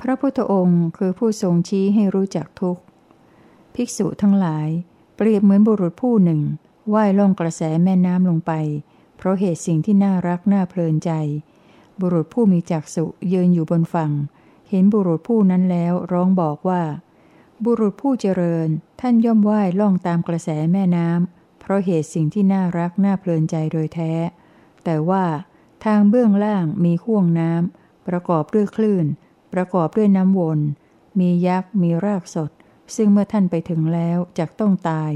พระพุทธองค์คือผู้ทรงชี้ให้รู้จักทุกข์ภิกษุทั้งหลายเปรียบเหมือนบุรุษผู้หนึ่งว่ายล่องกระแสแม่น้ำลงไปเพราะเหตุสิ่งที่น่ารักน่าเพลินใจบุรุษผู้มีจักษุยืนอยู่บนฝั่งเห็นบุรุษผู้นั้นแล้วร้องบอกว่าบุรุษผู้เจริญท่านย่อมว่ายล่องตามกระแสแม่น้ำเพราะเหตุสิ่งที่น่ารักน่าเพลินใจโดยแท้แต่ว่าทางเบื้องล่างมีห้วงน้ำประกอบด้วยคลื่นประกอบด้วยน้ำวนมียักษ์มีรากสดซึ่งเมื่อท่านไปถึงแล้วจักต้องตาย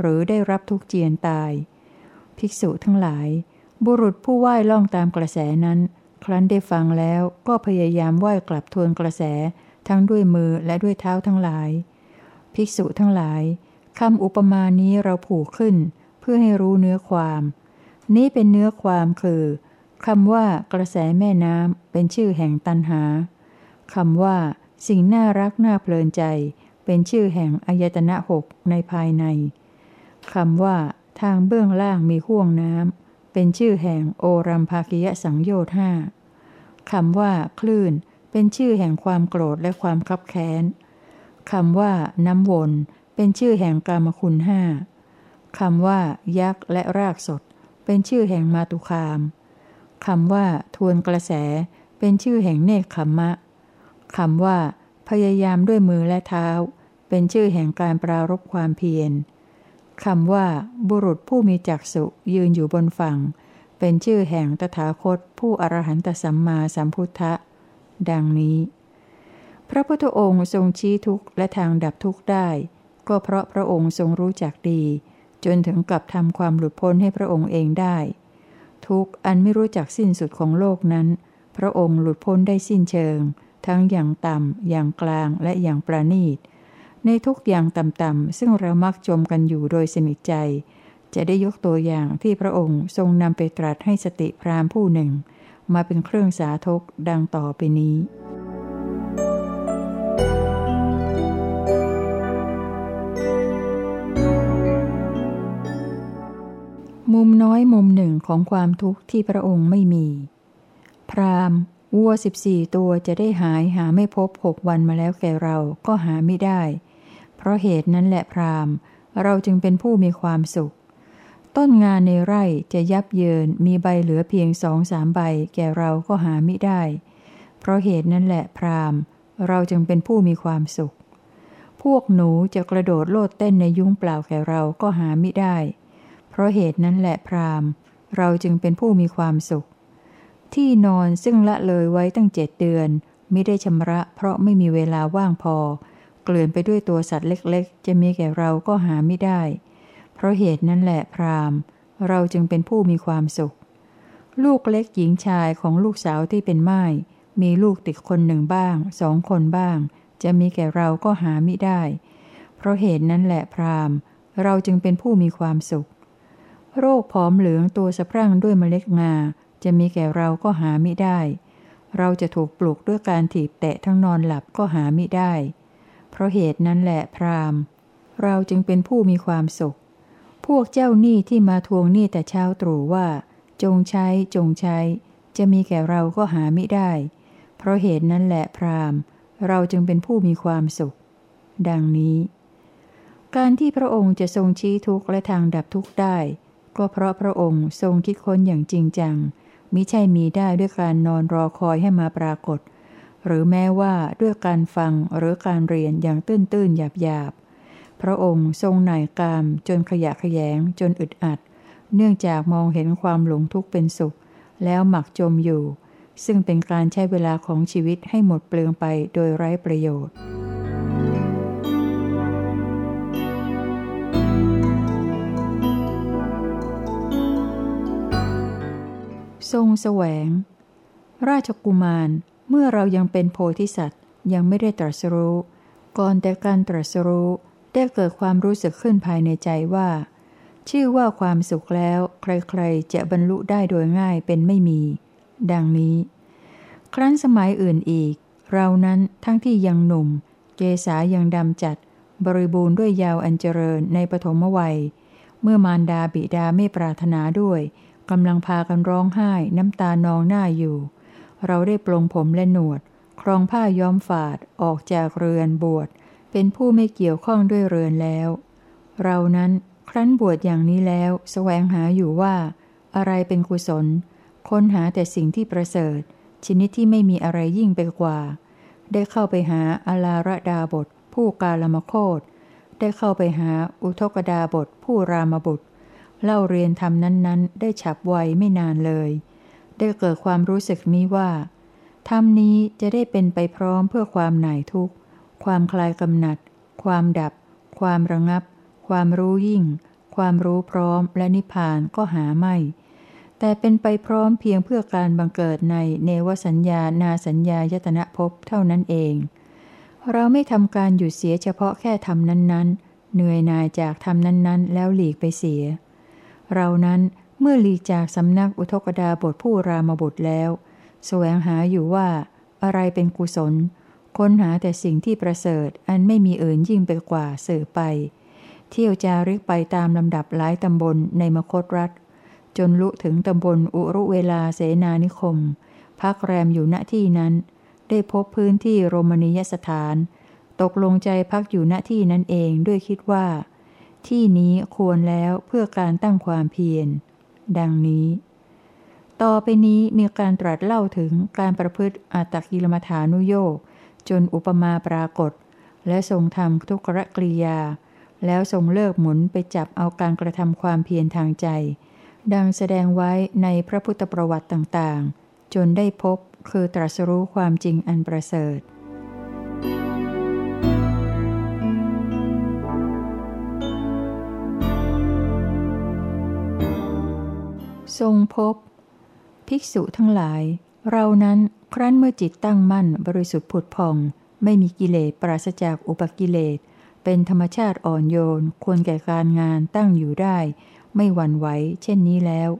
หรือได้รับทุกข์เจียนตายภิกษุทั้งหลายบุรุษผู้ว่ายล่องตามกระแสนั้นครั้นได้ฟังแล้วก็พยายามว่ายกลับทวนกระแสทั้งด้วยมือและด้วยเท้าทั้งหลายภิกษุทั้งหลายคำอุปมานี้เราผูกขึ้นเพื่อให้รู้เนื้อความนี้เป็นเนื้อความคือคำว่ากระแสแม่น้ำเป็นชื่อแห่งตัณหาคำว่าสิ่งน่ารักน่าเพลินใจเป็นชื่อแห่งอายตนะหกในภายในคำว่าทางเบื้องล่างมีห้วงน้ำเป็นชื่อแห่งโอรัมภาคิยสังโยชน์ห้าคำว่าคลื่นเป็นชื่อแห่งความโกรธและความคับแค้นคำว่าน้ำวนเป็นชื่อแห่งกามคุณห้าคำว่ายักษ์และรากสดเป็นชื่อแห่งมาตุคามคำว่าทวนกระแสเป็นชื่อแห่งเนกขัมมะคำว่าพยายามด้วยมือและเท้าเป็นชื่อแห่งการปรารภความเพียรคำว่าบุรุษผู้มีจักษุยืนอยู่บนฝั่งเป็นชื่อแห่งตถาคตผู้อรหันตสัมมาสัมพุทธะดังนี้พระพุทธองค์ทรงชี้ทุกข์และทางดับทุกข์ได้ก็เพราะพระองค์ทรงรู้จักดีจนถึงกับทำความหลุดพ้นให้พระองค์เองได้ทุกข์อันไม่รู้จักสิ้นสุดของโลกนั้นพระองค์หลุดพ้นได้สิ้นเชิงทั้งอย่างต่ำอย่างกลางและอย่างประณีตในทุกอย่างต่ำๆซึ่งเรามักจมกันอยู่โดยสนิทใจจะได้ยกตัวอย่างที่พระองค์ทรงนำไปตรัสให้สติพราหมณ์ผู้หนึ่งมาเป็นเครื่องสาธกดังต่อไปนี้มุมน้อยมุมหนึ่งของความทุกข์ที่พระองค์ไม่มีพราหมณ์วัว14ตัวจะได้หายหาไม่พบ6วันมาแล้วแก่เราก็หาไม่ได้เพราะเหตุนั้นแหละพราหมณ์เราจึงเป็นผู้มีความสุขต้นงาในไร่จะยับเยินมีใบเหลือเพียง 2-3 ใบแก่เราก็หาไม่ได้เพราะเหตุนั้นแหละพราหมณ์เราจึงเป็นผู้มีความสุขพวกหนูจะกระโดดโลดเต้นในยุ้งเปล่าแก่เราก็หาไม่ได้เพราะเหตุนั้นแหละพราหมณ์เราจึงเป็นผู้มีความสุขที่นอนซึ่งละเลยไว้ตั้ง7 เดือนมิได้ชำระเพราะไม่มีเวลาว่างพอเกลื่อนไปด้วยตัวสัตว์เล็กๆจะมีแก่เราก็หาไม่ได้เพราะเหตุนั้นแหละพราหมณ์เราจึงเป็นผู้มีความสุขลูกเล็กหญิงชายของลูกสาวที่เป็นม่ายมีลูกติดคนหนึ่งบ้าง2 คนบ้างจะมีแก่เราก็หาไม่ได้เพราะเหตุนั้นแหละพราหมณ์เราจึงเป็นผู้มีความสุขโรคผอมเหลืองตัวสะพรั่งด้วยเมล็ดงาจะมีแก่เราก็หาไม่ได้เราจะถูกปลุกด้วยการถีบแตะทั้งนอนหลับก็หาไม่ได้เพราะเหตุนั้นแหละพราหมณ์เราจึงเป็นผู้มีความสุขพวกเจ้าหนี้ที่มาทวงหนี้แต่เช้าตรู่ว่าจงใช้จงใช้จะมีแก่เราก็หาไม่ได้เพราะเหตุนั้นแหละพราหมณ์เราจึงเป็นผู้มีความสุขดังนี้การที่พระองค์จะทรงชี้ทุกข์และทางดับทุกข์ได้ก็เพราะพระองค์ทรงคิดค้นอย่างจริงจังมิใช่มีได้ด้วยการนอนรอคอยให้มาปรากฏหรือแม้ว่าด้วยการฟังหรือการเรียนอย่างตื้นๆหยาบๆพระองค์ทรงหน่ายกามจนขยะแขยงจนอึดอัดเนื่องจากมองเห็นความหลงทุกข์เป็นสุขแล้วหมักจมอยู่ซึ่งเป็นการใช้เวลาของชีวิตให้หมดเปลืองไปโดยไร้ประโยชน์ทรงแสวงราชกุมารเมื่อเรายังเป็นโพธิสัตว์ยังไม่ได้ตรัสรู้ก่อนแต่การตรัสรู้ได้เกิดความรู้สึกขึ้นภายในใจว่าชื่อว่าความสุขแล้วใครๆจะบรรลุได้โดยง่ายเป็นไม่มีดังนี้ครั้นสมัยอื่นอีกเรานั้นทั้งที่ยังหนุ่มเกศายังดำจัดบริบูรณ์ด้วยยาวอันเจริญในปฐมวัยเมื่อมารดาบิดาไม่ปรารถนาด้วยกำลังพากันร้องไห้น้ำตานองหน้าอยู่เราได้ปลงผมและหนวด ครองผ้าย้อมฝาดออกจากเรือนบวชเป็นผู้ไม่เกี่ยวข้องด้วยเรือนแล้วเรานั้นครั้นบวชอย่างนี้แล้วแสวงหาอยู่ว่าอะไรเป็นกุศลค้นหาแต่สิ่งที่ประเสริฐชนิดที่ไม่มีอะไรยิ่งไปกว่าได้เข้าไปหาอลาระดาบทผู้กาลมโคตได้เข้าไปหาอุทกดาบทผู้รามบุตรเล่าเรียนธรรมนั้นๆได้ฉับไวไม่นานเลยได้เกิดความรู้สึกนี้ว่าธรรมนี้จะได้เป็นไปพร้อมเพื่อความหน่ายทุกข์ความคลายกำหนัดความดับความระงับความรู้ยิ่งความรู้พร้อมและนิพพานก็หาไม่แต่เป็นไปพร้อมเพียงเพื่อการบังเกิดในเนวสัญญานาสัญญายตนะภพเท่านั้นเองเราไม่ทำการหยุดเสียเฉพาะแค่ธรรมนั้นๆเหนื่อยหน่ายจากธรรมนั้นๆแล้วหลีกไปเสียเรานั้นเมื่อหลีกจากสำนักอุทกดาบทผู้รามบุตรแล้วแสวงหาอยู่ว่าอะไรเป็นกุศลค้นหาแต่สิ่งที่ประเสริฐอันไม่มีอื่นยิ่งไปกว่าสื่อไปเที่ยวจาริกไปตามลำดับหลายตำบลในมคธรัฐจนลุถึงตำบลอุรุเวลาเสนานิคมพักแรมอยู่ณที่นั้นได้พบพื้นที่โรมณียสถานตกลงใจพักอยู่ณที่นั้นเองด้วยคิดว่าที่นี้ควรแล้วเพื่อการตั้งความเพียรดังนี้ต่อไปนี้มีการตรัสเล่าถึงการประพฤติอัตตกิลมัฏฐานุโยคจนอุปมาปรากฏและทรงทำทุกขกริยาแล้วทรงเลิกหมุนไปจับเอาการกระทำความเพียรทางใจดังแสดงไว้ในพระพุทธประวัติต่างๆจนได้พบคือตรัสรู้ความจริงอันประเสริฐทรงพบภิกษุทั้งหลายเรานั้นครั้นเมื่อจิตตั้งมั่นบริสุทธิ์ผุดผ่องไม่มีกิเลสปราศจากอุปกิเลสเป็นธรรมชาติอ่อนโยนควรแก่การงานตั้งอยู่ได้ไม่หวั่นไหวเช่นนี้แล้ว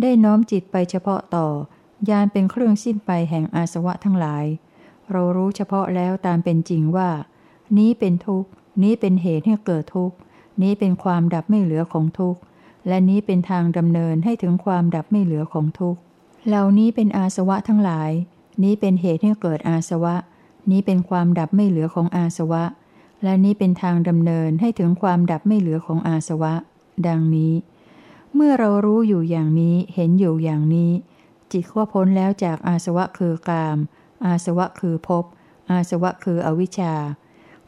ได้น้อมจิตไปเฉพาะต่อยานเป็นเครื่องสิ้นไปแห่งอาสวะทั้งหลายเรารู้เฉพาะแล้วตามเป็นจริงว่านี้เป็นทุกข์นี้เป็นเหตุให้เกิดทุกข์นี้เป็นความดับไม่เหลือของทุกข์และนี้เป็นทางดำเนินให้ถึงความดับไม่เหลือของทุกข์เหล่านี้เป็นอาสวะทั้งหลายนี้เป็นเหตุให้เกิดอาสวะนี้เป็นความดับไม่เหลือของอาสวะและนี้เป็นทางดำเนินให้ถึงความดับไม่เหลือของอาสวะดังนี้เมื่อเรารู้อยู่อย่างนี้เห็นอยู่อย่างนี้จิตก็พ้นแล้วจากอาสวะคือกามอาสวะคือภพอาสวะคืออวิชชา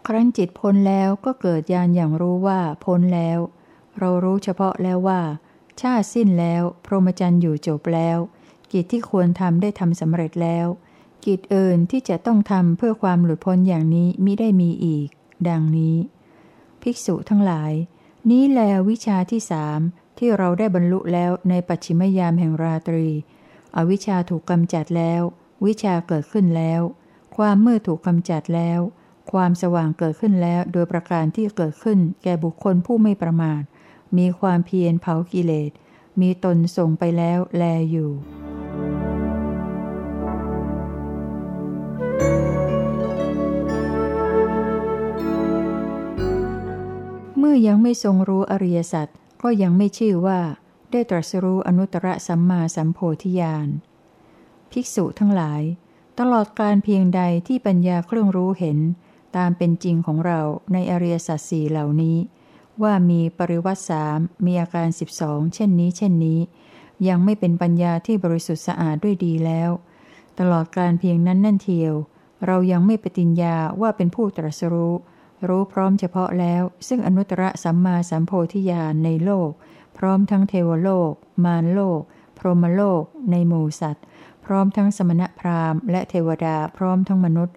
ครั้นจิตพ้นแล้วก็เกิดญาณอย่างรู้ว่าพ้นแล้วเรารู้เฉพาะแล้วว่าชาติสิ้นแล้วพรหมจรรย์อยู่จบแล้วกิจที่ควรทำได้ทำสำเร็จแล้วกิจอื่นที่จะต้องทำเพื่อความหลุดพ้นอย่างนี้มิได้มีอีกดังนี้ภิกษุทั้งหลายนี้แลวิชชาที่สามที่เราได้บรรลุแล้วในปัจฉิมยามแห่งราตรีอวิชชาถูกกำจัดแล้ววิชชาเกิดขึ้นแล้วความมืดถูกกำจัดแล้วความสว่างเกิดขึ้นแล้วโดยประการที่เกิดขึ้นแก่บุคคลผู้ไม่ประมาทมีความเพียรเผากิเลสมีตนส่งไปแล้วแลอยู่เมื่อยังไม่ทรงรู้อริยสัจก็ยังไม่ชื่อว่าได้ตรัสรู้อนุตตรสัมมาสัมโพธิญาณภิกษุทั้งหลายตลอดการเพียงใดที่ปัญญาเครื่องรู้เห็นตามเป็นจริงของเราในอริยสัจสี่เหล่านี้ว่ามีปริวัติสามมีอาการ12เช่นนี้ยังไม่เป็นปัญญาที่บริสุทธิ์สะอาดด้วยดีแล้วตลอดการเพียงนั้นนั่นเทียวเรายังไม่ปฏิญญาว่าเป็นผู้ตรัสรู้รู้พร้อมเฉพาะแล้วซึ่งอนุตตรสัมมาสัมโพธิญาณในโลกพร้อมทั้งเทวโลกมารโลกพรหมโลกในหมู่สัตว์พร้อมทั้งสมณพราหมณ์และเทวดาพร้อมทั้งมนุษย์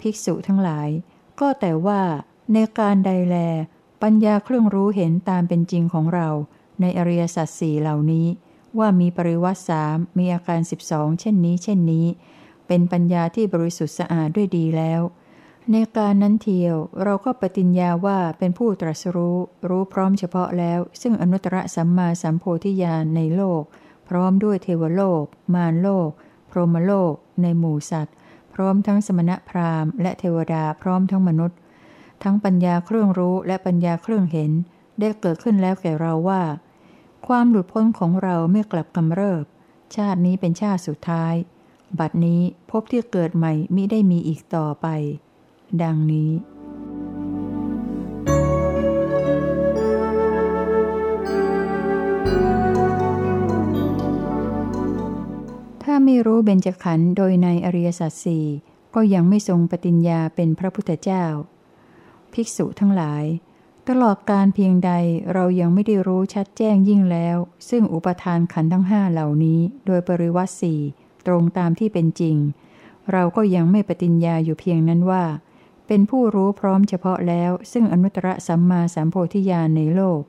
ภิกษุทั้งหลายก็แต่ว่าในการใดแลปัญญาเครื่องรู้เห็นตามเป็นจริงของเราในอริยสัจสี่เหล่านี้ว่ามีปริวัติสามมีอาการ12เช่นนี้เป็นปัญญาที่บริสุทธิ์สะอาดด้วยดีแล้วในการนั้นเทียวเราก็ปฏิญญาว่าเป็นผู้ตรัสรู้รู้พร้อมเฉพาะแล้วซึ่งอนุตตรสัมมาสัมโพธิญาณในโลกพร้อมด้วยเทวโลกมารโลกพรหมโลกในหมู่สัตว์พร้อมทั้งสมณพราหมณ์และเทวดาพร้อมทั้งมนุษย์ทั้งปัญญาเครื่องรู้และปัญญาเครื่องเห็นได้เกิดขึ้นแล้วแก่เราว่าความหลุดพ้นของเราไม่กลับกำเริบชาตินี้เป็นชาติสุดท้าย บัดนี้ภพที่เกิดใหม่มิได้มีอีกต่อไปดังนี้ถ้าไม่รู้เบญจขันธ์โดยในอริยสัจสี่ก็ยังไม่ทรงปฏิญญาเป็นพระพุทธเจ้าภิกษุทั้งหลายตลอดการเพียงใดเรายังไม่ได้รู้ชัดแจ้งยิ่งแล้วซึ่งอุปทานขันธ์ทั้งห้าเหล่านี้โดยปริวัติสี่ตรงตามที่เป็นจริงเราก็ยังไม่ปฏิญญาอยู่เพียงนั้นว่าเป็นผู้รู้พร้อมเฉพาะแล้วซึ่งอนุตตรสัมมาสัมโพธิญาณในโลก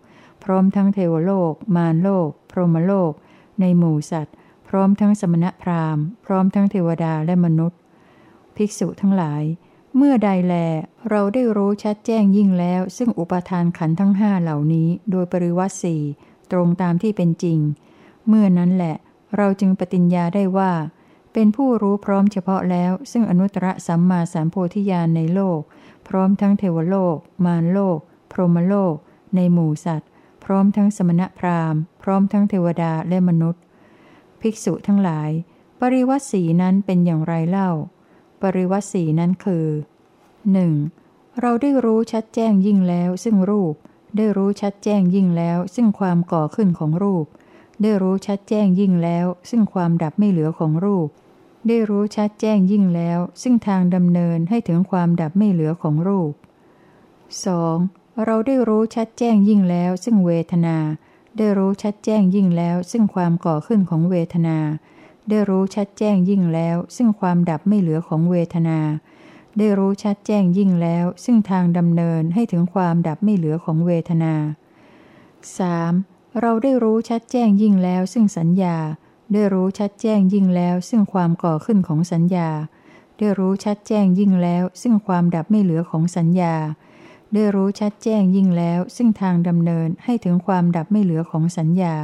พร้อมทั้งเทวโลกมารโลกพรหมโลกในหมู่สัตว์พร้อมทั้งสมณพราหมณ์พร้อมทั้งเทวดาและมนุษย์ภิกษุทั้งหลายเมื่อใดแลเราได้รู้ชัดแจ้งยิ่งแล้วซึ่งอุปาทานขันธ์ทั้งห้าเหล่านี้โดยปริวัติสี่ตรงตามที่เป็นจริงเมื่อนั้นแหละเราจึงปฏิญญาได้ว่าเป็นผู้รู้พร้อมเฉพาะแล้วซึ่งอนุตตรสัมมาสัมโพธิญาณในโลกพร้อมทั้งเทวโลกมารโลกพรหมโลกในหมู่สัตว์พร้อมทั้งสมณพราหมณ์พร้อมทั้งเทวดาและมนุษย์ภิกษุทั้งหลายปริวัติสี่นั้นเป็นอย่างไรเล่าปริวัติสี่นั้นคือ 1. เราได้รู้ชัดแจ้งยิ่งแล้วซึ่งรูปได้รู้ชัดแจ้งยิ่งแล้วซึ่งความก่อขึ้นของรูปได้รู้ชัดแจ้งยิ่งแล้วซึ่งความดับไม่เหลือของรูปได้รู้ชัดแจ้งยิ่งแล้วซึ่งทางดำเนินให้ถึงความดับไม่เหลือของรูป 2. เราได้รู้ชัดแจ้งยิ่งแล้วซึ่งเวทนาได้รู้ชัดแจ้งยิ่งแล้วซึ่งความก่อขึ้นของเวทนาได้รู้ชัดแจ้งยิ่งแล้วซึ่งความดับไม่เหลือของเวทนาได้รู้ชัดแจ้งยิ่งแล้วซึ่งทางดำเนินให้ถึงความดับไม่เหลือของเวทนา 3. เราได้รู้ชัดแจ้งยิ่งแล้วซึ่งสัญญาได้รู้ชัดแจ้งยิ่งแล้วซึ่งความก่อขึ้นของสัญญาได้รู้ชัดแจ้งยิ่งแล้วซึ่งความดับไม่เหลือของสัญญาได้รู้ชัดแจ้งยิ่งแล้วซึ่งทางดำเนินให้ถึงความดับไม่เหลือของสัญญา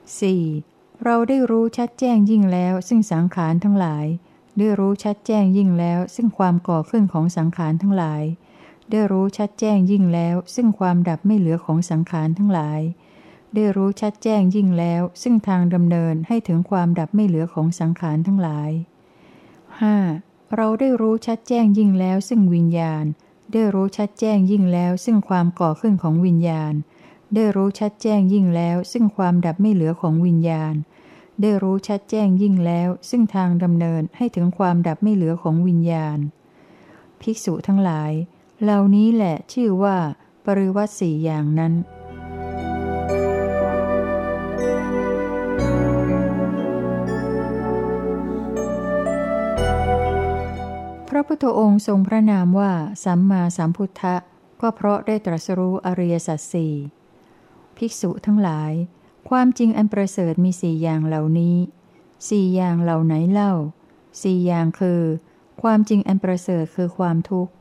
4.เราได้รู้ชัดแจ้งยิ่งแล้วซึ่งสังขารทั้งหลายได้รู้ชัดแจ้งยิ่งแล้วซึ่งความก่อขึ้นของสังขารทั้งหลายได้รู้ชัดแจ้งยิ่งแล้วซึ่งความดับไม่เหลือของสังขารทั้งหลายได้รู้ชัดแจ้งยิ่งแล้วซึ่งทางดำเนินให้ถึงความดับไม่เหลือของสังขารทั้งหลาย 5. เราได้รู้ชัดแจ้งยิ่งแล้วซึ่งวิญญาณได้รู้ชัดแจ้งยิ่งแล้วซึ่งความก่อขึ้นของวิญญาณได้รู้ชัดแจ้งยิ่งแล้วซึ่งความดับไม่เหลือของวิญญาณได้รู้ชัดแจ้งยิ่งแล้วซึ่งทางดำเนินให้ถึงความดับไม่เหลือของวิญญาณภิกษุทั้งหลายเหล่านี้แหละชื่อว่าปริวัติสี่อย่างนั้นพระพุทธองค์ทรงพระนามว่าสัมมาสัมพุทธะก็เพราะได้ตรัสรู้อริยสัจสี่ภิกษุทั้งหลายความจริงอันประเสริฐมีสี่อย่างเหล่านี้สี่อย่างเหล่าไหนเล่าสี่อย่างคือความจริงอันประเสริฐคือความทุกข์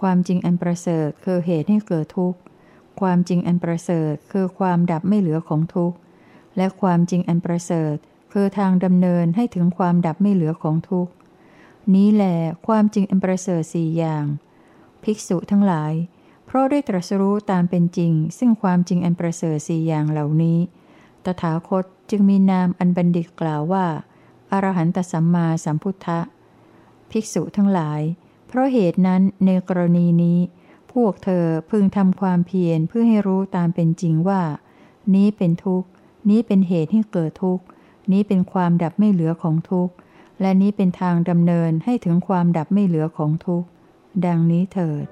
ความจริงอันประเสริฐคือเหตุให้เกิดทุกข์ความจริงอันประเสริฐคือความดับไม่เหลือของทุกข์และความจริงอันประเสริฐคือทางดำเนินให้ถึงความดับไม่เหลือของทุกข์นี้แหละความจริงอันประเสริฐสี่อย่างภิกษุทั้งหลายเพราะได้ตรัสรู้ตามเป็นจริงซึ่งความจริงอันประเสริฐสี่อย่างเหล่านี้ตถาคตจึงมีนามอันบัณฑิตกล่าวว่าอรหันตสัมมาสัมพุทธะภิกษุทั้งหลายเพราะเหตุนั้นในกรณีนี้พวกเธอพึงทำความเพียรเพื่อให้รู้ตามเป็นจริงว่านี้เป็นทุกข์นี้เป็นเหตุให้เกิดทุกข์นี้เป็นความดับไม่เหลือของทุกข์และนี้เป็นทางดำเนินให้ถึงความดับไม่เหลือของทุกข์ดังนี้เถิด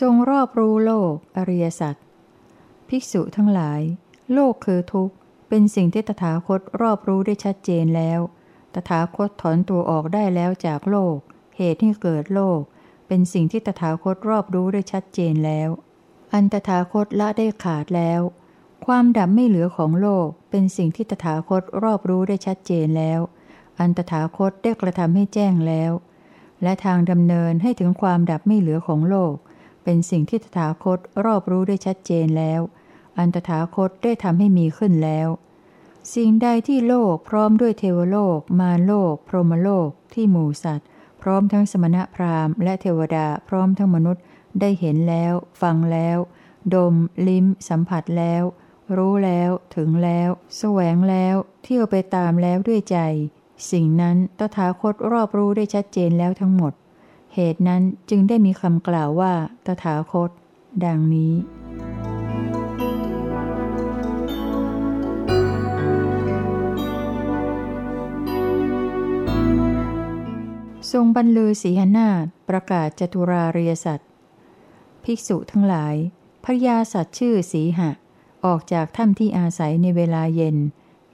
ทรงรอบรู้โลกอริยสัจภิกษุทั้งหลายโลกคือทุกข์เป็นสิ่งที่ตถาคตรอบรู้ได้ชัดเจนแล้วตถาคตถอนตัวออกได้แล้วจากโลกเหตุที่เกิดโลกเป็นสิ่งที่ตถาคตรอบรู้ได้ชัดเจนแล้วอันตถาคตละได้ขาดแล้วความดับไม่เหลือของโลกเป็นสิ่งที่ตถาคตรอบรู้ได้ชัดเจนแล้วอันตถาคตได้กระทำให้แจ้งแล้วและทางดำเนินให้ถึงความดับไม่เหลือของโลกเป็นสิ่งที่ตถาคตรอบรู้ได้ชัดเจนแล้วอันตถาคตได้ทำให้มีขึ้นแล้วสิ่งใดที่โลกพร้อมด้วยเทวโลกมารโลกพรหมโลกที่หมู่สัตว์พร้อมทั้งสมณพราหมณ์และเทวดาพร้อมทั้งมนุษย์ ได้เห็นแล้วฟังแล้วดมลิ้มสัมผัสแล้วรู้แล้วถึงแล้วแสวงแล้วเที่ยวไปตามแล้วด้วยใจสิ่งนั้นตถาคตรอบรู้ได้ชัดเจนแล้วทั้งหมดเหตุนั้นจึงได้มีคำกล่าวว่าตถาคตดังนี้ทรงบรรลือสีหนาฏประกาศจตุราริยสัจภิกษุทั้งหลายพระยาสัตว์ชื่อสีหะออกจากถ้ำที่อาศัยในเวลาเย็น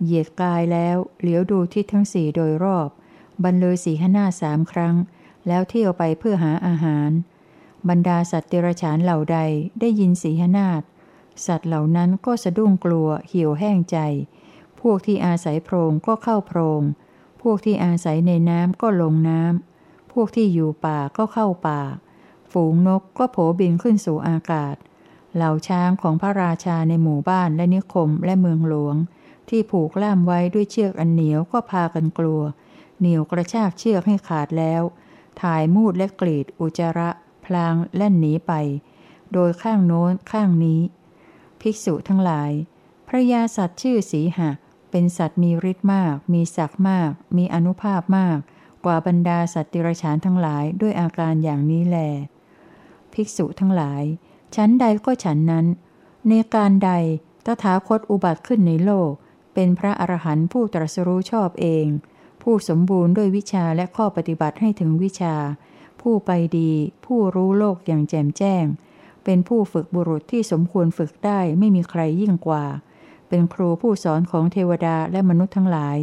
เหยียดกายแล้วเหลียวดูทิศทั้งสี่โดยรอบบรรลือสีหนาฏ3 ครั้งแล้วเที่ยวไปเพื่อหาอาหารบรรดาสัตว์เดรัจฉานเหล่าใดได้ยินสีหนาฏสัตว์เหล่านั้นก็สะดุ้งกลัวเหี่ยวแห้งใจพวกที่อาศัยโพรงก็เข้าโพรงพวกที่อาศัยในน้ำก็ลงน้ำพวกที่อยู่ป่าก็เข้าป่าฝูงนกก็โผบินขึ้นสู่อากาศเหล่าช้างของพระราชาในหมู่บ้านและนิคมและเมืองหลวงที่ผูกล่ามไว้ด้วยเชือกอันเหนียวก็พากันกลัวเหนี่ยวกระชากเชือกให้ขาดแล้วถ่ายมูดและกรีดอุจจาระพลางแล่นหนีไปโดยข้างโน้นข้างนี้ภิกษุทั้งหลายพระยาสัตว์ชื่อสีหะเป็นสัตว์มีฤทธิ์มากมีศักดิ์มากมีอานุภาพมากกว่าบรรดาสัตว์เดรัจฉานทั้งหลายด้วยอาการอย่างนี้แลภิกษุทั้งหลายชั้นใดก็ชั้นนั้นในการใดตถาคตอุบัติขึ้นในโลกเป็นพระอรหันต์ผู้ตรัสรู้ชอบเองผู้สมบูรณ์ด้วยวิชาและข้อปฏิบัติให้ถึงวิชาผู้ไปดีผู้รู้โลกอย่างแจ่มแจ้งเป็นผู้ฝึกบุรุษที่สมควรฝึกได้ไม่มีใครยิ่งกว่าเป็นครูผู้สอนของเทวดาและมนุษย์ทั้งหลาย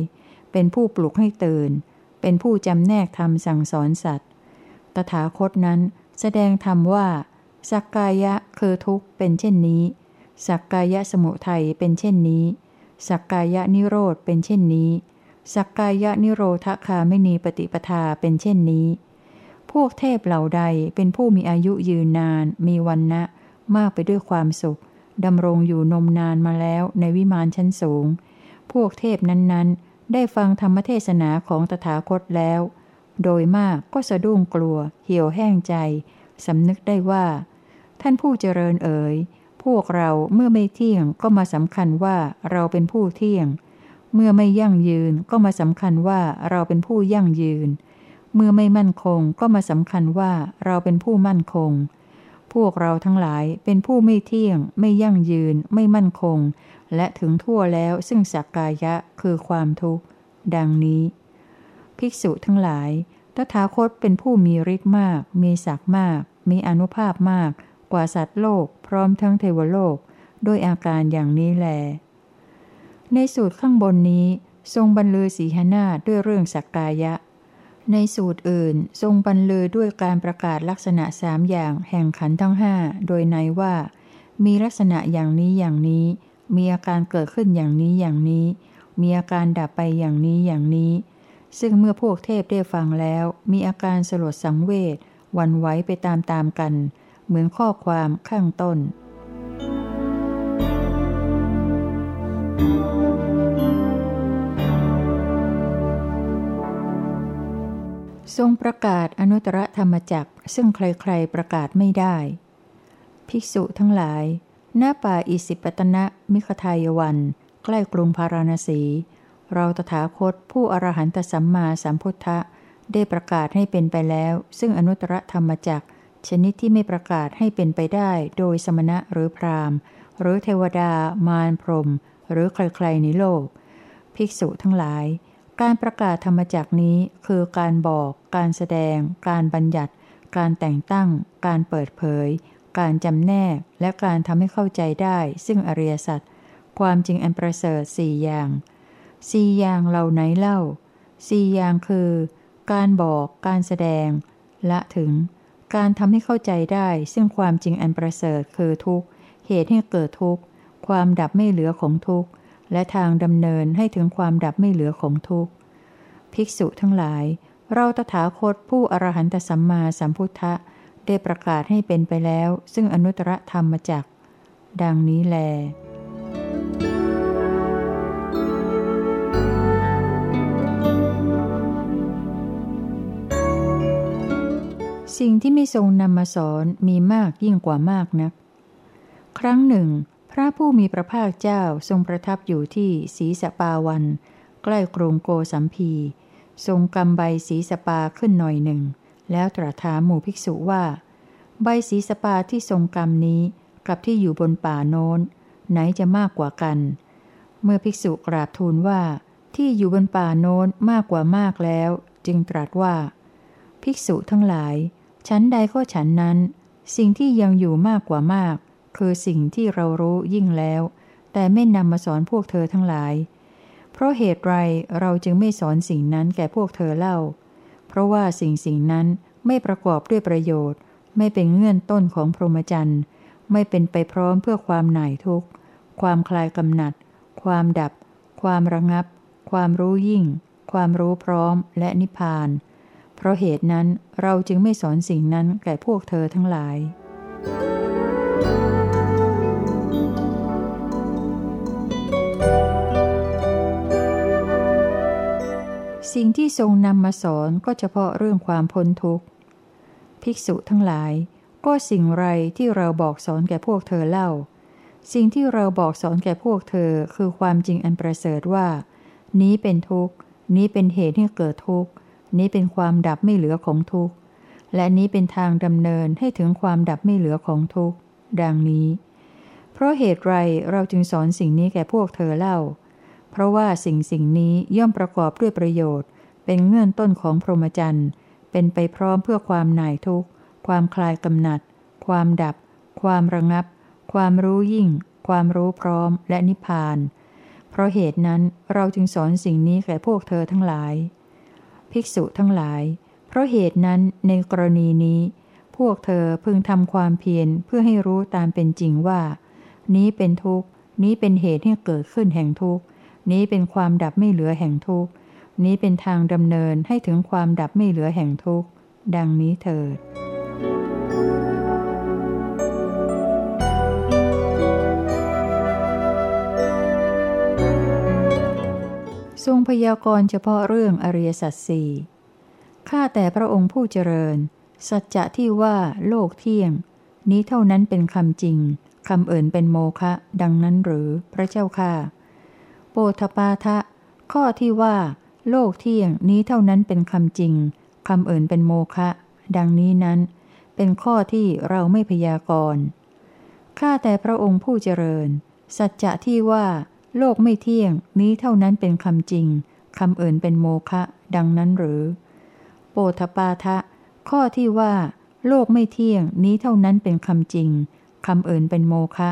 เป็นผู้ปลุกให้ตื่นเป็นผู้จำแนกธรรมสั่งสอนสัตว์ตถาคตนั้นแสดงธรรมว่าสักกายะคือทุกข์เป็นเช่นนี้สักกายะสมุทัยเป็นเช่นนี้สักกายะนิโรธเป็นเช่นนี้สักกายะนิโรธคามินีปฏิปทาเป็นเช่นนี้พวกเทพเหล่าใดเป็นผู้มีอายุยืนนานมีวรรณะมากไปด้วยความสุขดำรงอยู่นมนานมาแล้วในวิมานชั้นสูงพวกเทพนั้นๆได้ฟังธรรมเทศนาของตถาคตแล้วโดยมากก็สะดุ้งกลัวเหี่ยวแห้งใจสำนึกได้ว่าท่านผู้เจริญเอ๋ยพวกเราเมื่อไม่เที่ยงก็มาสำคัญว่าเราเป็นผู้เที่ยงเมื่อไม่ยั่งยืนก็มาสำคัญว่าเราเป็นผู้ยั่งยืนเมื่อไม่มั่นคงก็มาสำคัญว่าเราเป็นผู้มั่นคงพวกเราทั้งหลายเป็นผู้ไม่เที่ยงไม่ยั่งยืนไม่มั่นคงและถึงทั่วแล้วซึ่งสักกายะคือความทุกข์ดังนี้ภิกษุทั้งหลายตถาคตเป็นผู้มีฤทธิ์มากมีศักดิ์มากมีอานุภาพมากกว่าสัตว์โลกพร้อมทั้งเทวโลกด้วยอาการอย่างนี้แลในสูตรข้างบนนี้ทรงบรรลือสีหนาฏด้วยเรื่องสักกายะในสูตรอื่นทรงบรรลือด้วยการประกาศลักษณะ3อย่างแห่งขันธ์ทั้ง5โดยในว่ามีลักษณะอย่างนี้อย่างนี้มีอาการเกิดขึ้นอย่างนี้อย่างนี้มีอาการดับไปอย่างนี้อย่างนี้ซึ่งเมื่อพวกเทพได้ฟังแล้วมีอาการสลดสังเวชหวั่นไหวไปตามกันเหมือนข้อความข้างต้นทรงประกาศอนุตตรธรรมจักรซึ่งใครๆประกาศไม่ได้ภิกษุทั้งหลายณป่าอิสิปตนะมิคทายวันใกล้กรุงพาราณสีเราตถาคตผู้อรหันตสัมมาสัมพุทธะได้ประกาศให้เป็นไปแล้วซึ่งอนุตตรธรรมจักรชนิดที่ไม่ประกาศให้เป็นไปได้โดยสมณะหรือพราหมณ์หรือเทวดามารพรหมหรือใครๆในโลกภิกษุทั้งหลายการประกาศธรรมจักรนี้คือการบอกการแสดงการบัญญัติการแต่งตั้งการเปิดเผยการจำแนกและการทำให้เข้าใจได้ซึ่งอริยสัจความจริงอันประเสริฐ4อย่าง4อย่างเหล่าไหนเล่า4อย่างคือการบอกการแสดงละถึงการทำให้เข้าใจได้ซึ่งความจริงอันประเสริฐคือทุกข์เหตุให้เกิดทุกข์ความดับไม่เหลือของทุกข์และทางดำเนินให้ถึงความดับไม่เหลือของทุกข์ภิกษุทั้งหลายเราตถาคตผู้อรหันตสัมมาสัมพุทธะได้ประกาศให้เป็นไปแล้วซึ่งอนุตตรธรรมจักรดังนี้แล สิ่งที่ไม่ทรงนำมาสอนมีมากยิ่งกว่ามากนักครั้งหนึ่งพระผู้มีพระภาคเจ้าทรงประทับอยู่ที่ศรีสปาวันใกล้กรุงโกสัมพีทรงกำใบศรีสปาขึ้นหน่อยหนึ่งแล้วตรัสถามหมู่ภิกษุว่าใบศรีสปาที่ทรงกำนี้กับที่อยู่บนป่าโน้นไหนจะมากกว่ากันเมื่อภิกษุกราบทูลว่าที่อยู่บนป่าโน้นมากกว่ามากแล้วจึงตรัสว่าภิกษุทั้งหลายฉันใดก็ฉันนั้นสิ่งที่ยังอยู่มากกว่ามากคือสิ่งที่เรารู้ยิ่งแล้วแต่ไม่นำมาสอนพวกเธอทั้งหลายเพราะเหตุไรเราจึงไม่สอนสิ่งนั้นแก่พวกเธอเล่าเพราะว่าสิ่งนั้นไม่ประกอบด้วยประโยชน์ไม่เป็นเงื่อนต้นของพรหมจรรย์ไม่เป็นไปพร้อมเพื่อความหน่ายทุกข์ความคลายกำหนัดความดับความระงับความรู้ยิ่งความรู้พร้อมและนิพพานเพราะเหตุนั้นเราจึงไม่สอนสิ่งนั้นแก่พวกเธอทั้งหลายสิ่งที่ทรงนำมาสอนก็เฉพาะเรื่องความพ้นทุกข์ภิกษุทั้งหลายก็สิ่งไรที่เราบอกสอนแก่พวกเธอเล่าสิ่งที่เราบอกสอนแก่พวกเธอคือความจริงอันประเสริฐว่านี้เป็นทุกข์นี้เป็นเหตุให้เกิดทุกข์นี้เป็นความดับไม่เหลือของทุกข์และนี้เป็นทางดำเนินให้ถึงความดับไม่เหลือของทุกข์ดังนี้เพราะเหตุไรเราจึงสอนสิ่งนี้แก่พวกเธอเล่าเพราะว่าสิ่งนี้ย่อมประกอบด้วยประโยชน์เป็นเงื่อนต้นของพรหมจรรย์เป็นไปพร้อมเพื่อความหน่ายทุกข์ความคลายกำหนัดความดับความระงับความรู้ยิ่งความรู้พร้อมและนิพพานเพราะเหตุนั้นเราจึงสอนสิ่งนี้แก่พวกเธอทั้งหลายภิกษุทั้งหลายเพราะเหตุนั้นในกรณีนี้พวกเธอพึงทำความเพียรเพื่อให้รู้ตามเป็นจริงว่านี้เป็นทุกข์นี้เป็นเหตุให้เกิดขึ้นแห่งทุกข์นี้เป็นความดับไม่เหลือแห่งทุกข์นี้เป็นทางดำเนินให้ถึงความดับไม่เหลือแห่งทุกข์ดังนี้เถิดทรงพยากรณ์เฉพาะเรื่องอริยสัจสี่ข้าแต่พระองค์ผู้เจริญสัจจะที่ว่าโลกเที่ยงนี้เท่านั้นเป็นคำจริงคำอื่นเป็นโมฆะดังนั้นหรือพระเจ้าข้าโปฏฐปาทะข้อที่ว่าโลกเที่ยงนี้เท่านั้นเป็นคำจริงคำอื่นเป็นโมฆะดังนี้นั้นเป็นข้อที่เราไม่พยากรณ์ข้าแต่พระองค์ผู้เจริญสัจจะที่ว่าโลกไม่เที่ยงนี้เท่านั้นเป็นคำจริงคำอื่นเป็นโมฆะดังนั้นหรือโปฏฐปาทะข้อที่ว่าโลกไม่เที่ยงนี้เท่านั้นเป็นคำจริงคำอื่นเป็นโมฆะ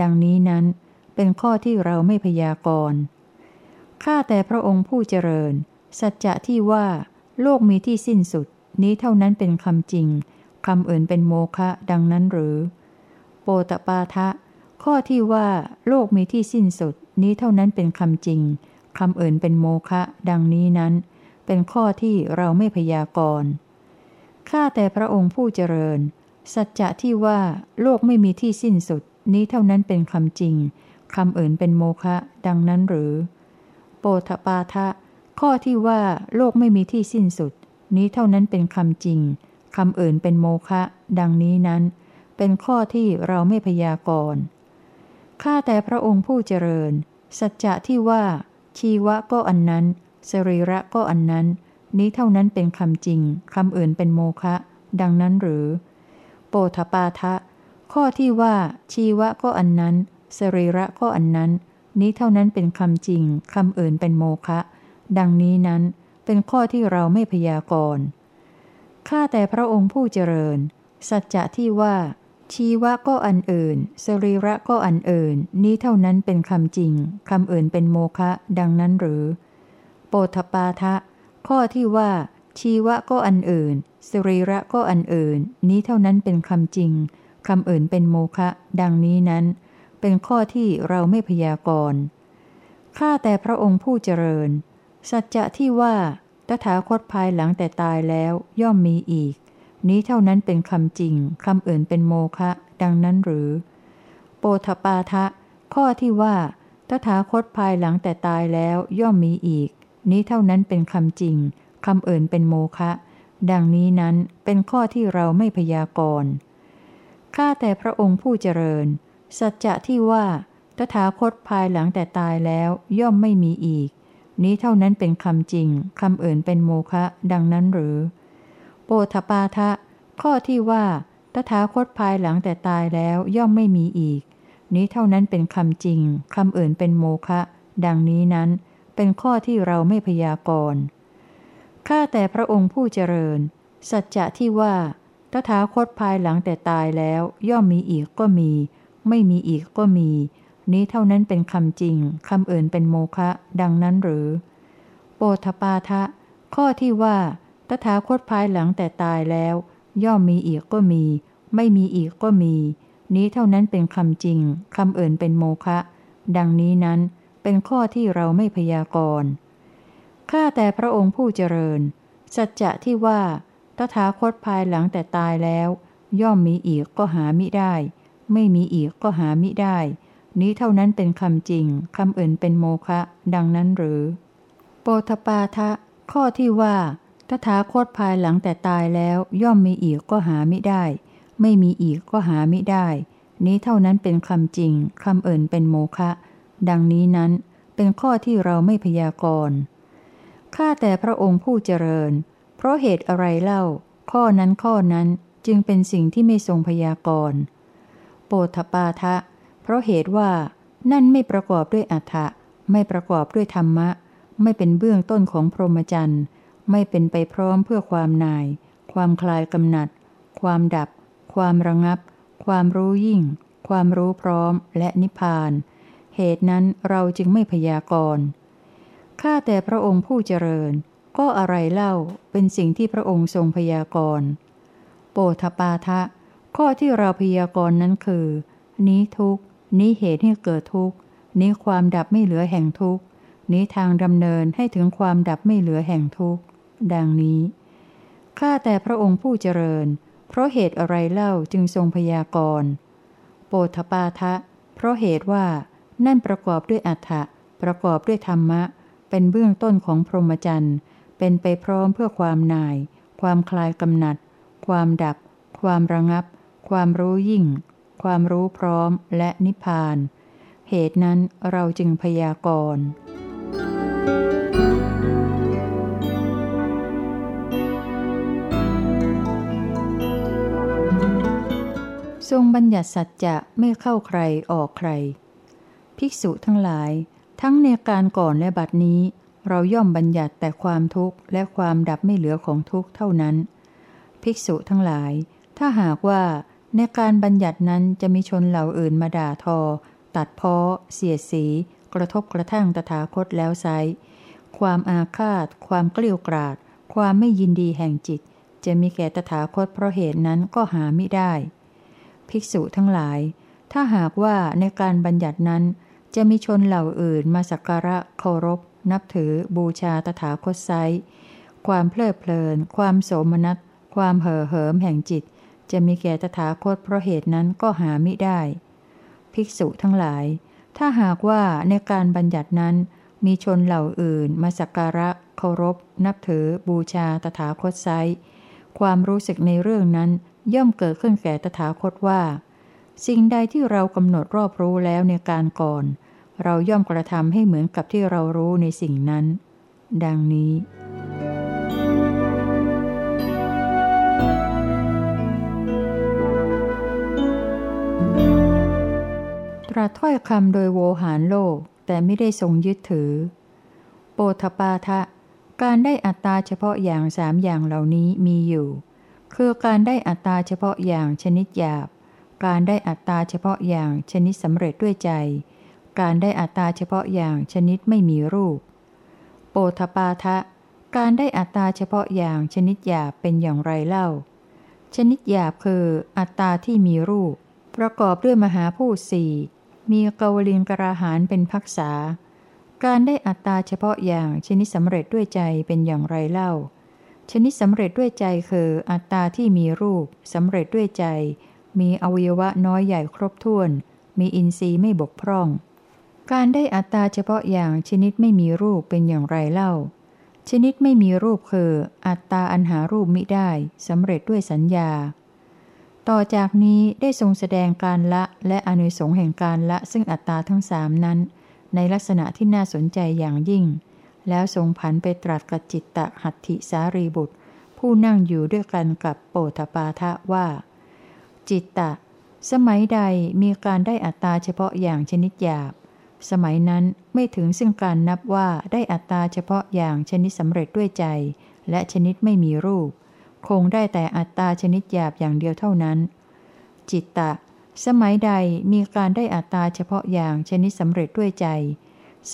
ดังนี้นั้นเป็นข้อที่เราไม่พยากรณ์ข้าแต่พระองค์ผู้เจริญสัจจะที่ว่าโลกมีที่สิ้นสุดนี้เท่านั้นเป็นคำจริงคำอื่นเป็นโมฆะดังนั้นหรือโปฏฐปาทะข้อที่ว่าโลกมีที่สิ้นสุดนี้เท่านั้นเป็นคำจริงคำอื่นเป็นโมฆะดังนี้นั้นเป็นข้อที่เราไม่พยากรณ์ข้าแต่พระองค์ผู้เจริญสัจจะที่ว่าโลกไม่มีที่สิ้นสุดนี้เท่านั้นเป็นคำจริงคำอื่นเป็นโมฆะดังนั้นหรือโปฏฐปาทะข้อที่ว่าโลกไม่มีที่สิ้นสุดนี้เท่านั้นเป็นคำจริงคำอื่นเป็นโมฆะดังนี้นั้นเป็นข้อที่เราไม่พยากรณ์ข้าแต่พระองค์ผู้เจริญสัจจะที่ว่าชีวะก็อันนั้นสรีระก็อันนั้นนี้เท่านั้นเป็นคำจริงคำอื่นเป็นโมฆะดังนั้นหรือโปฏฐปาทะข้อที่ว่าชีวะก็อันนั้นสรีระก็อันนั้นนี้เท่านั้นเป็นคำจริงคำอื่นเป็นโมฆะดังนี้นั้นเป็นข้อที่เราไม่พยากรณ์ข้าแต่พระองค์ผู้เจริญสัจจะที่ว่าชีวะก็อันอื่นสรีระก็อันอื่นนี้เท่านั้นเป็นคำจริงคำอื่นเป็นโมฆะดังนั้นหรือโปฏฐปาทะข้อที่ว่าชีวะก็อันอื่นสรีระก็อันอื่นนี้เท่านั้นเป็นคำจริงคำอื่นเป็นโมฆะดังนี้นั้นเป็นข้อที่เราไม่พยากรณ์ข้าแต่พระองค์ผู้เจริญสัจจะที่ว่าตถาคตภายหลังแต่ตายแล้วย่อมมีอีกนี้เท่านั้นเป็นคำจริงคำอื่นเป็นโมฆะดังนั้นหรือโปฏฐปาทะข้อที่ว่าตถาคตภายหลังแต่ตายแล้วย่อมมีอีกนี้เท่านั้นเป็นคำจริงคำอื่นเป็นโมฆะ ดังนี้นั้นเป็นข้อที่เราไม่พยากรณ์ข้าแต่พระองค์ผู้เจริญสัจจะที่ว่าตถาคตภายหลังแต่ตายแล้วย่อมไม่มีอีกนี้เท่านั้นเป็นคำจริงคำอื่นเป็นโมฆะดังนั้นหรือโปฐปาทะข้อที่ว่าตถาคตภายหลังแต่ตายแล้วย่อมไม่มีอีกนี้เท่านั้นเป็นคำจริงคำอื่นเป็นโมฆะดังนี้นั้นเป็นข้อที่เราไม่พยากรณ์ข้าแต่พระองค์ผู้เจริญสัจจะที่ว่าตถาคตภายหลังแต่ตายแล้วย่อมมีอีกก็มีไม่มีอีกก็มีนี้เท่านั้นเป็นคำจริงคำอื่นเป็นโมฆะดังนั้นหรือโปฐปาทะข้อที่ว่าตถาคตภายหลังแต่ตายแล้วย่อมมีอีกก็มีไม่มีอีกก็มีนี้เท่านั้นเป็นคำจริงคำอื่นเป็นโมฆะดังนี้นั้นเป็นข้อที่เราไม่พยากรณ์ข้าแต่พระองค์ผู้เจริญสัจจะที่ว่าตถาคตภายหลังแต่ตายแล้วย่อมมีอีกก็หามิได้ไม่มีอีกก็หามิได้นี้เท่านั้นเป็นคำจริงคำอื่นเป็นโมฆะดังนั้นหรือโปฐปาทะข้อที่ว่าตถาคตภายหลังแต่ตายแล้วย่อมมีอีกก็หามิได้ไม่มีอีกก็หามิได้นี้เท่านั้นเป็นคำจริงคำอื่นเป็นโมฆะดังนี้นั้นเป็นข้อที่เราไม่พยากรณ์ข้าแต่พระองค์ผู้เจริญเพราะเหตุอะไรเล่าข้อนั้นข้อนั้นจึงเป็นสิ่งที่ไม่ทรงพยากรณ์โปฐปาทะเพราะเหตุว่านั่นไม่ประกอบด้วยอัฏฐะไม่ประกอบด้วยธรรมะไม่เป็นเบื้องต้นของพรหมจรรย์ไม่เป็นไปพร้อมเพื่อความหน่ายความคลายกำหนัดความดับความระงับความรู้ยิ่งความรู้พร้อมและนิพพานเหตุนั้นเราจึงไม่พยากรณ์ข้าแต่พระองค์ผู้เจริญก็อะไรเล่าเป็นสิ่งที่พระองค์ทรงพยากรณ์โปฐปาทะข้อที่เราพยากรณ์นั้นคือนี้ทุกข์นี้เหตุให้เกิดทุกข์นี้ความดับไม่เหลือแห่งทุกข์นี้ทางดำเนินให้ถึงความดับไม่เหลือแห่งทุกข์ดังนี้ข้าแต่พระองค์ผู้เจริญเพราะเหตุอะไรเล่าจึงทรงพยากรณ์โปฐปาทะเพราะเหตุว่านั่นประกอบด้วยอัฏฐะประกอบด้วยธรรมะเป็นเบื้องต้นของพรหมจรรย์เป็นไปพร้อมเพื่อความหน่ายความคลายกำหนัดความดับความระงับความรู้ยิ่งความรู้พร้อมและนิพพานเหตุนั้นเราจึงพยากรณ์ทรงบัญญัติสัจจะไม่เข้าใครออกใครภิกษุทั้งหลายทั้งในการก่อนและบัดนี้เราย่อมบัญญัติแต่ความทุกข์และความดับไม่เหลือของทุกข์เท่านั้นภิกษุทั้งหลายถ้าหากว่าในการบัญญัตินั้นจะมีชนเหล่าอื่นมาด่าทอตัดพ้อเสียดสีกระทบกระทั่งตถาคตแล้วไซร้ความอาฆาตความเกลียวกราดความไม่ยินดีแห่งจิตจะมีแก่ตถาคตเพราะเหตุนั้นก็หาไม่ได้ภิกษุทั้งหลายถ้าหากว่าในการบัญญัตินั้นจะมีชนเหล่าอื่นมาสักการะเคารพนับถือบูชาตถาคตไซร้ความเพลิดเพลินความโสมนัสความเห่อเหิมแห่งจิตจะมีแก่ตถาคตเพราะเหตุนั้นก็หามิได้ภิกษุทั้งหลายถ้าหากว่าในการบัญญัตินั้นมีชนเหล่าอื่นมาสักการะเคารพนับถือบูชาตถาคตไซร้ความรู้สึกในเรื่องนั้นย่อมเกิดขึ้นแก่ตถาคตว่าสิ่งใดที่เรากำหนดรอบรู้แล้วในการก่อนเราย่อมกระทำให้เหมือนกับที่เรารู้ในสิ่งนั้นดังนี้ตรัสถ้อยคำโดยโวหารโลกแต่ไม่ได้ทรงยึดถือโปฐปาทะการได้อัตตาเฉพาะอย่างสามอย่างเหล่านี้มีอยู่คือการได้อัตตาเฉพาะอย่างชนิดหยาบการได้อัตตาเฉพาะอย่างชนิดสำเร็จด้วยใจการได้อัตตาเฉพาะอย่างชนิดไม่มีรูปโปฐปาทะการได้อัตตาเฉพาะอย่างชนิดหยาบเป็นอย่างไรเล่าชนิดหยาบคืออัตตาที่มีรูปประกอบด้วยมหาภูตสี่มีกวลิงกราหานเป็นภักษาการได้อัตตาเฉพาะอย่างชนิดสำเร็จด้วยใจเป็นอย่างไรเล่าชนิดสำเร็จด้วยใจคืออัตตาที่มีรูปสำเร็จด้วยใจมีอวัยวะน้อยใหญ่ครบถ้วนมีอินทรีย์ไม่บกพร่องการได้อัตตาเฉพาะอย่างชนิดไม่มีรูปเป็นอย่างไรเล่า ชนิดไม่มีรูปคืออัตตาอันหารูปมิได้สำเร็จด้วยสัญญาต่อจากนี้ได้ทรงแสดงการละและอานิสงส์แห่งการละซึ่งอัตตาทั้งสามนั้นในลักษณะที่น่าสนใจอย่างยิ่งแล้วทรงผันไปตรัสกับจิตตหัตถิสารีบุตรผู้นั่งอยู่ด้วยกันกับโปฏฐปาทะว่าจิตตะสมัยใดมีการได้อัตตาเฉพาะอย่างชนิดหยาบสมัยนั้นไม่ถึงซึ่งการนับว่าได้อัตตาเฉพาะอย่างชนิดสำเร็จด้วยใจและชนิดไม่มีรูปคงได้แต่อัตตาชนิดหยาบอย่างเดียวเท่านั้นจิตตะสมัยใดมีการได้อัตตาเฉพาะอย่างชนิดสำเร็จด้วยใจ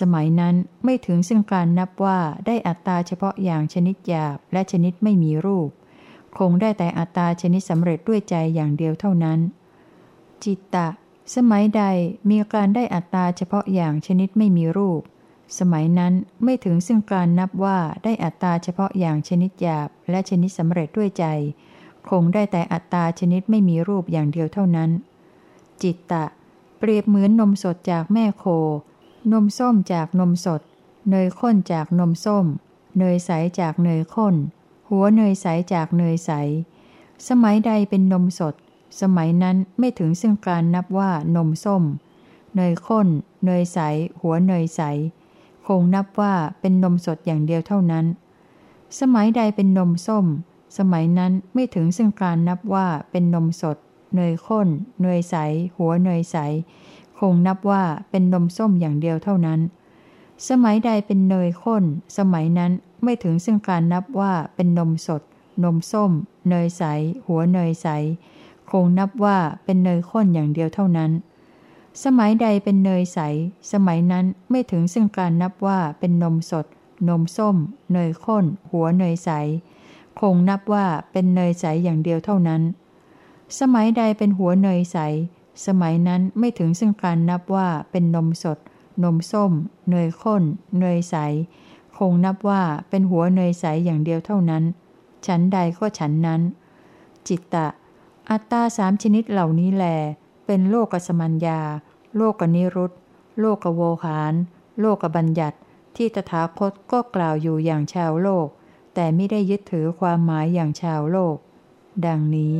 สมัยนั้นไม่ถึงซึ่งการนับว่าได้อัตตาเฉพาะอย่างชนิดหยาบและชนิดไม่มีรูปคงได้แต่อัตตาชนิดสำเร็จด้วยใจอย่างเดียวเท่านั้นจิตตะสมัยใดมีการได้อัตตาเฉพาะอย่างชนิดไม่มีรูปสมัยนั้นไม่ถึงซึ่งการนับว่าได้อัตตาเฉพาะอย่างชนิดหยาบและชนิดสำเร็จด้วยใจคงได้แต่อัตตาชนิดไม่มีรูปอย่างเดียวเท่านั้นจิตตะเปรียบเหมือนนมสดจากแม่โคนมส้มจากนมสดเนยข้นจากนมส้มเนยใสจากเนยข้นหัวเนยใสจากเนยใสสมัยใดเป็นนมสดสมัยนั้นไม่ถึงซึ่งการนับว่านมส้มเนยข้นเนยใสหัวเนยใสคงนับว่าเป็นนมสดอย่างเดียวเท่านั้นสมัยใดเป็นนมส้มสมัยนั้นไม่ถึงซึ่งการนับว่าเป็นนมสดเนยข้นเนยใสหัวเนยใสคงนับว่าเป็นนมส้มอย่างเดียวเท่านั้นสมัยใดเป็นเนยข้นสมัยนั้นไม่ถึงซึ่งการนับว่าเป็นนมสดนมส้มเนยใสหัวเนยใสคงนับว่าเป็นเนยข้นอย่างเดียวเท่านั้นสมัยใดเป็นเนยใสสมัยนั้นไม่ถึงซึ่งการนับว่าเป็นนมสดนมส้มเนยข้นหัวเนยใสคงนับว่าเป็นเนยใสอย่างเดียวเท่านั้นสมัยใดเป็นหัวเนยใสสมัยนั้นไม่ถึงซึ่งการนับว่าเป็นนมสดนมส้มเนยข้นเนยใสคงนับว่าเป็นหัวเนยใสอย่างเดียวเท่านั้นฉันใดก็ฉันนั้นจิตตะอัตตาสามชนิดเหล่านี้แลเป็นโลกสมัญญาโลกนิรุตโลกโวหารโลกบัญญัติที่ตถาคตก็กล่าวอยู่อย่างชาวโลกแต่ไม่ได้ยึดถือความหมายอย่างชาวโลกดังนี้